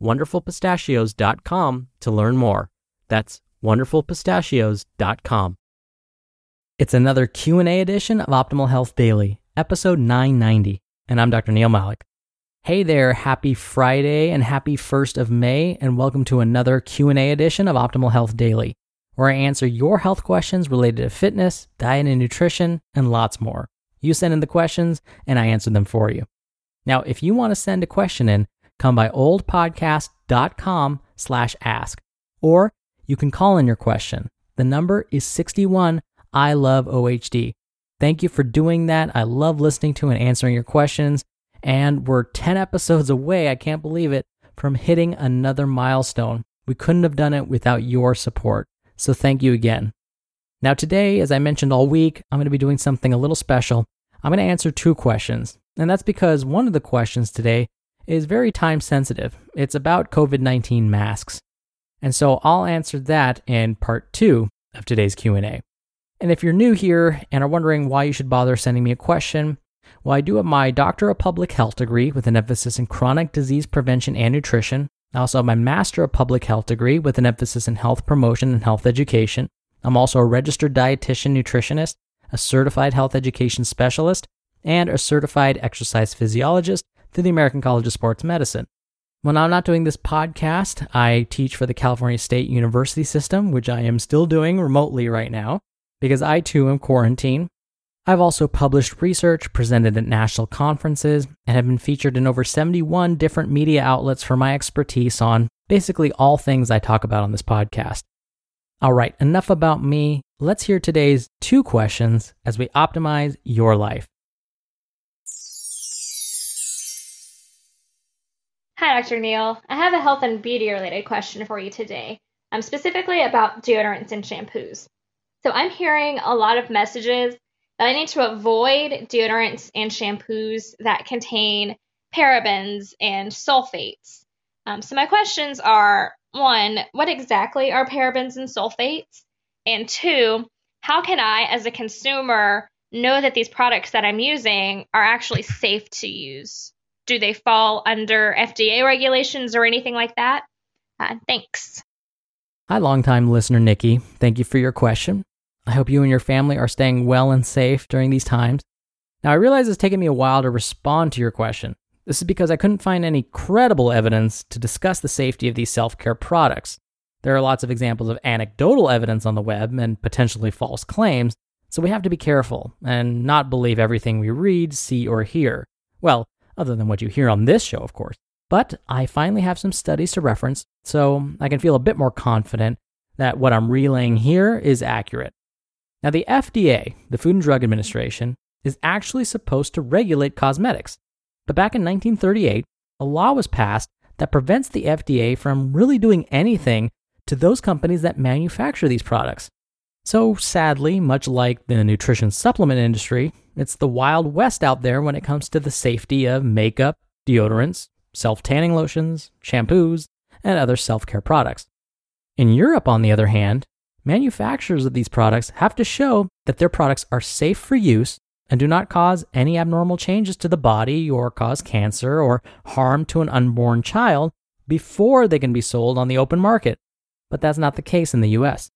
wonderfulpistachios.com to learn more. That's wonderfulpistachios.com. It's another Q&A edition of Optimal Health Daily, episode 990, and I'm Dr. Neil Malik. Hey there, happy Friday and happy 1st of May, and welcome to another Q&A edition of Optimal Health Daily, where I answer your health questions related to fitness, diet and nutrition, and lots more. You send in the questions, and I answer them for you. Now, if you want to send a question in, come by OLDPodcast.com/ask, or you can call in your question. The number is 61. I love OHD. Thank you for doing that. I love listening to and answering your questions, and we're 10 episodes away, I can't believe it, from hitting another milestone. We couldn't have done it without your support, so thank you again. Now today, as I mentioned all week, I'm going to be doing something a little special. I'm going to answer 2 questions, and that's because one of the questions today is very time sensitive. It's about COVID-19 masks, and so I'll answer that in part 2 of today's Q&A. And if you're new here and are wondering why you should bother sending me a question, well, I do have my Doctor of Public Health degree with an emphasis in chronic disease prevention and nutrition. I also have my Master of Public Health degree with an emphasis in health promotion and health education. I'm also a registered dietitian nutritionist, a certified health education specialist, and a certified exercise physiologist through the American College of Sports Medicine. When I'm not doing this podcast, I teach for the California State University System, which I am still doing remotely right now because I too am quarantined. I've also published research, presented at national conferences, and have been featured in over 71 different media outlets for my expertise on basically all things I talk about on this podcast. All right, enough about me. Let's hear today's 2 questions as we optimize your life. Hi, Dr. Neil. I have a health and beauty-related question for you today. I'm specifically about deodorants and shampoos. So I'm hearing a lot of messages that I need to avoid deodorants and shampoos that contain parabens and sulfates. So my questions are, 1, what exactly are parabens and sulfates? And 2, how can I, as a consumer, know that these products that I'm using are actually safe to use? Do they fall under FDA regulations or anything like that? Thanks. Hi, longtime listener Nikki. Thank you for your question. I hope you and your family are staying well and safe during these times. Now, I realize it's taken me a while to respond to your question. This is because I couldn't find any credible evidence to discuss the safety of these self-care products. There are lots of examples of anecdotal evidence on the web and potentially false claims, so we have to be careful and not believe everything we read, see, or hear. Well, other than what you hear on this show, of course. But I finally have some studies to reference, so I can feel a bit more confident that what I'm relaying here is accurate. Now, the FDA, the Food and Drug Administration, is actually supposed to regulate cosmetics. But back in 1938, a law was passed that prevents the FDA from really doing anything to those companies that manufacture these products. So sadly, much like the nutrition supplement industry, it's the Wild West out there when it comes to the safety of makeup, deodorants, self-tanning lotions, shampoos, and other self-care products. In Europe, on the other hand, manufacturers of these products have to show that their products are safe for use and do not cause any abnormal changes to the body or cause cancer or harm to an unborn child before they can be sold on the open market. But that's not the case in the US.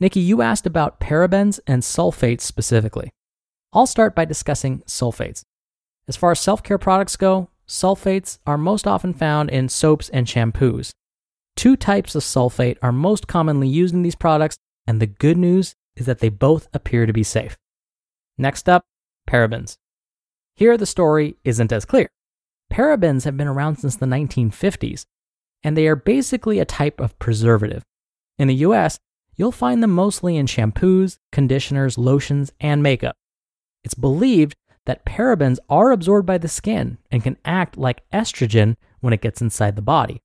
Nikki, you asked about parabens and sulfates specifically. I'll start by discussing sulfates. As far as self-care products go, sulfates are most often found in soaps and shampoos. Two types of sulfate are most commonly used in these products, and the good news is that they both appear to be safe. Next up, parabens. Here the story isn't as clear. Parabens have been around since the 1950s, and they are basically a type of preservative. In the US, you'll find them mostly in shampoos, conditioners, lotions, and makeup. It's believed that parabens are absorbed by the skin and can act like estrogen when it gets inside the body.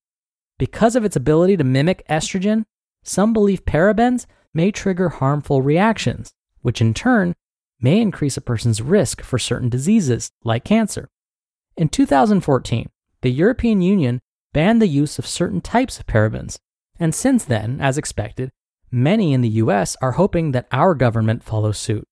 Because of its ability to mimic estrogen, some believe parabens may trigger harmful reactions, which in turn may increase a person's risk for certain diseases like cancer. In 2014, the European Union banned the use of certain types of parabens, and since then, as expected, many in the US are hoping that our government follows suit.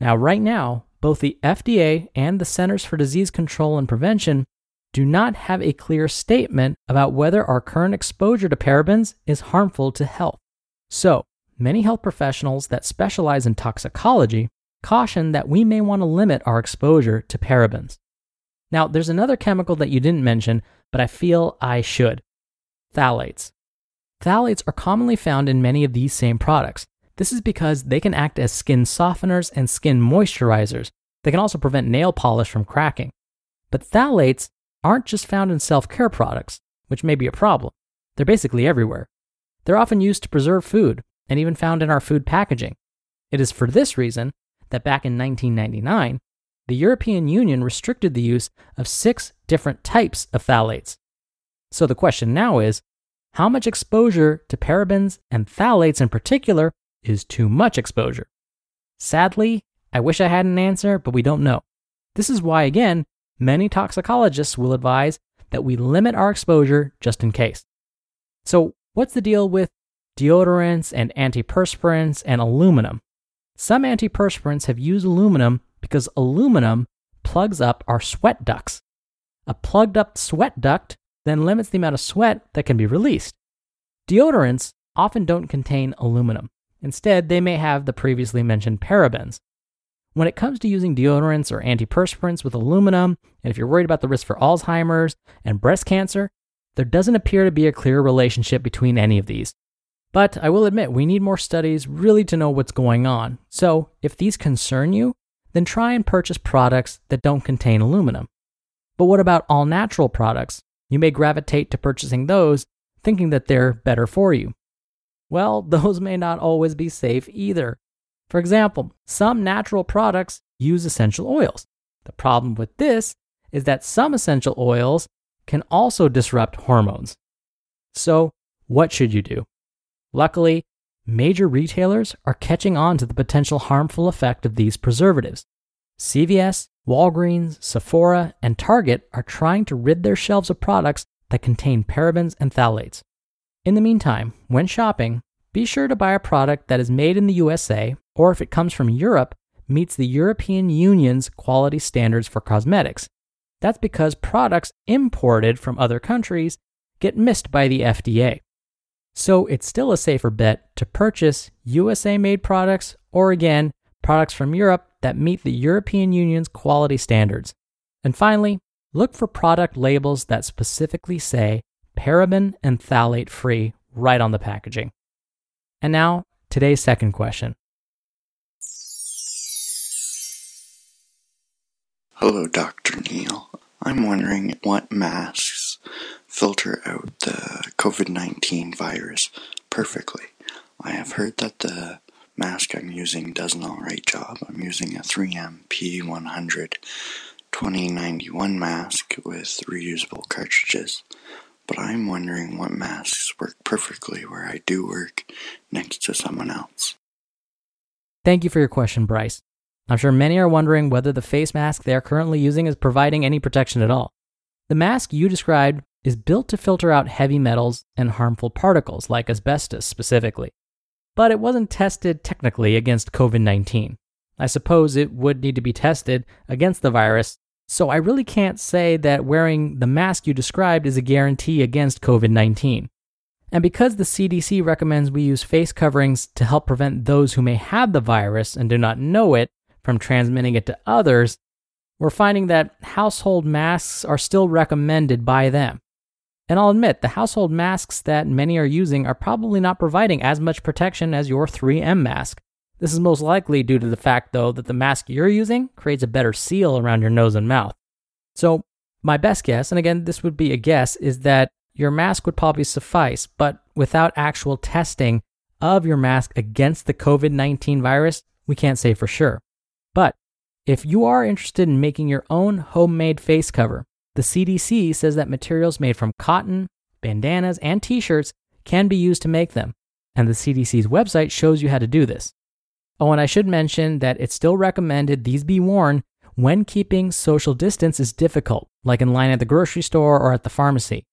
Now, right now, both the FDA and the Centers for Disease Control and Prevention do not have a clear statement about whether our current exposure to parabens is harmful to health. So, many health professionals that specialize in toxicology caution that we may want to limit our exposure to parabens. Now, there's another chemical that you didn't mention, but I feel I should. Phthalates. Phthalates are commonly found in many of these same products. This is because they can act as skin softeners and skin moisturizers. They can also prevent nail polish from cracking. But phthalates aren't just found in self-care products, which may be a problem. They're basically everywhere. They're often used to preserve food and even found in our food packaging. It is for this reason that back in 1999, the European Union restricted the use of 6 different types of phthalates. So the question now is, how much exposure to parabens and phthalates in particular is too much exposure? Sadly, I wish I had an answer, but we don't know. This is why, again, many toxicologists will advise that we limit our exposure just in case. So what's the deal with deodorants and antiperspirants and aluminum? Some antiperspirants have used aluminum because aluminum plugs up our sweat ducts. A plugged up sweat duct then limits the amount of sweat that can be released. Deodorants often don't contain aluminum. Instead, they may have the previously mentioned parabens. When it comes to using deodorants or antiperspirants with aluminum, and if you're worried about the risk for Alzheimer's and breast cancer, there doesn't appear to be a clear relationship between any of these. But I will admit, we need more studies really to know what's going on. So if these concern you, then try and purchase products that don't contain aluminum. But what about all natural products? You may gravitate to purchasing those, thinking that they're better for you. Well, those may not always be safe either. For example, some natural products use essential oils. The problem with this is that some essential oils can also disrupt hormones. So, what should you do? Luckily, major retailers are catching on to the potential harmful effect of these preservatives. CVS, Walgreens, Sephora, and Target are trying to rid their shelves of products that contain parabens and phthalates. In the meantime, when shopping, be sure to buy a product that is made in the USA, or if it comes from Europe, meets the European Union's quality standards for cosmetics. That's because products imported from other countries get missed by the FDA. So it's still a safer bet to purchase USA-made products, or again, products from Europe that meet the European Union's quality standards. And finally, look for product labels that specifically say paraben and phthalate-free right on the packaging. And now, today's second question. Hello, Dr. Neil. I'm wondering what masks filter out the COVID-19 virus perfectly. I have heard that the mask I'm using does an alright job. I'm using a 3M P100 2091 mask with reusable cartridges, but I'm wondering what masks work perfectly where I do work next to someone else. Thank you for your question, Bryce. I'm sure many are wondering whether the face mask they are currently using is providing any protection at all. The mask you described is built to filter out heavy metals and harmful particles, like asbestos specifically. But it wasn't tested technically against COVID-19. I suppose it would need to be tested against the virus, so I really can't say that wearing the mask you described is a guarantee against COVID-19. And because the CDC recommends we use face coverings to help prevent those who may have the virus and do not know it from transmitting it to others, we're finding that household masks are still recommended by them. And I'll admit, the household masks that many are using are probably not providing as much protection as your 3M mask. This is most likely due to the fact, though, that the mask you're using creates a better seal around your nose and mouth. So my best guess, and again, this would be a guess, is that your mask would probably suffice, but without actual testing of your mask against the COVID-19 virus, we can't say for sure. But if you are interested in making your own homemade face cover, the CDC says that materials made from cotton, bandanas, and t-shirts can be used to make them, and the CDC's website shows you how to do this. Oh, and I should mention that it's still recommended these be worn when keeping social distance is difficult, like in line at the grocery store or at the pharmacy.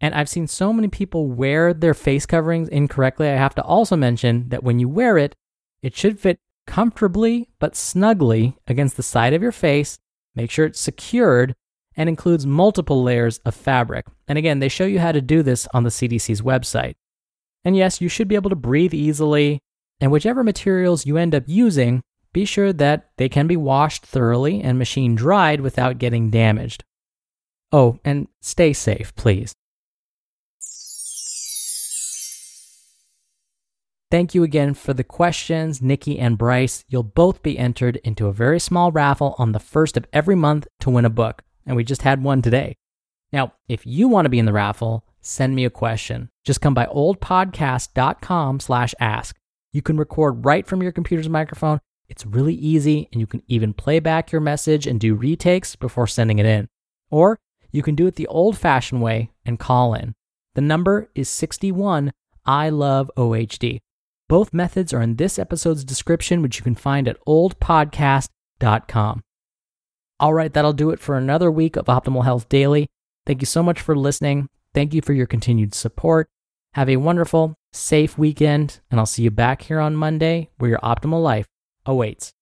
And I've seen so many people wear their face coverings incorrectly, I have to also mention that when you wear it, it should fit comfortably but snugly against the side of your face, make sure it's secured, and includes multiple layers of fabric. And again, they show you how to do this on the CDC's website. And yes, you should be able to breathe easily, and whichever materials you end up using, be sure that they can be washed thoroughly and machine dried without getting damaged. Oh, and stay safe, please. Thank you again for the questions, Nikki and Bryce. You'll both be entered into a very small raffle on the first of every month to win a book, and we just had one today. Now, if you want to be in the raffle, send me a question. Just come by oldpodcast.com/ask. You can record right from your computer's microphone. It's really easy, and you can even play back your message and do retakes before sending it in. Or you can do it the old-fashioned way and call in. The number is 61-I-LOVE-OHD. Both methods are in this episode's description, which you can find at oldpodcast.com. All right, that'll do it for another week of Optimal Health Daily. Thank you so much for listening. Thank you for your continued support. Have a wonderful, safe weekend, and I'll see you back here on Monday where your optimal life awaits.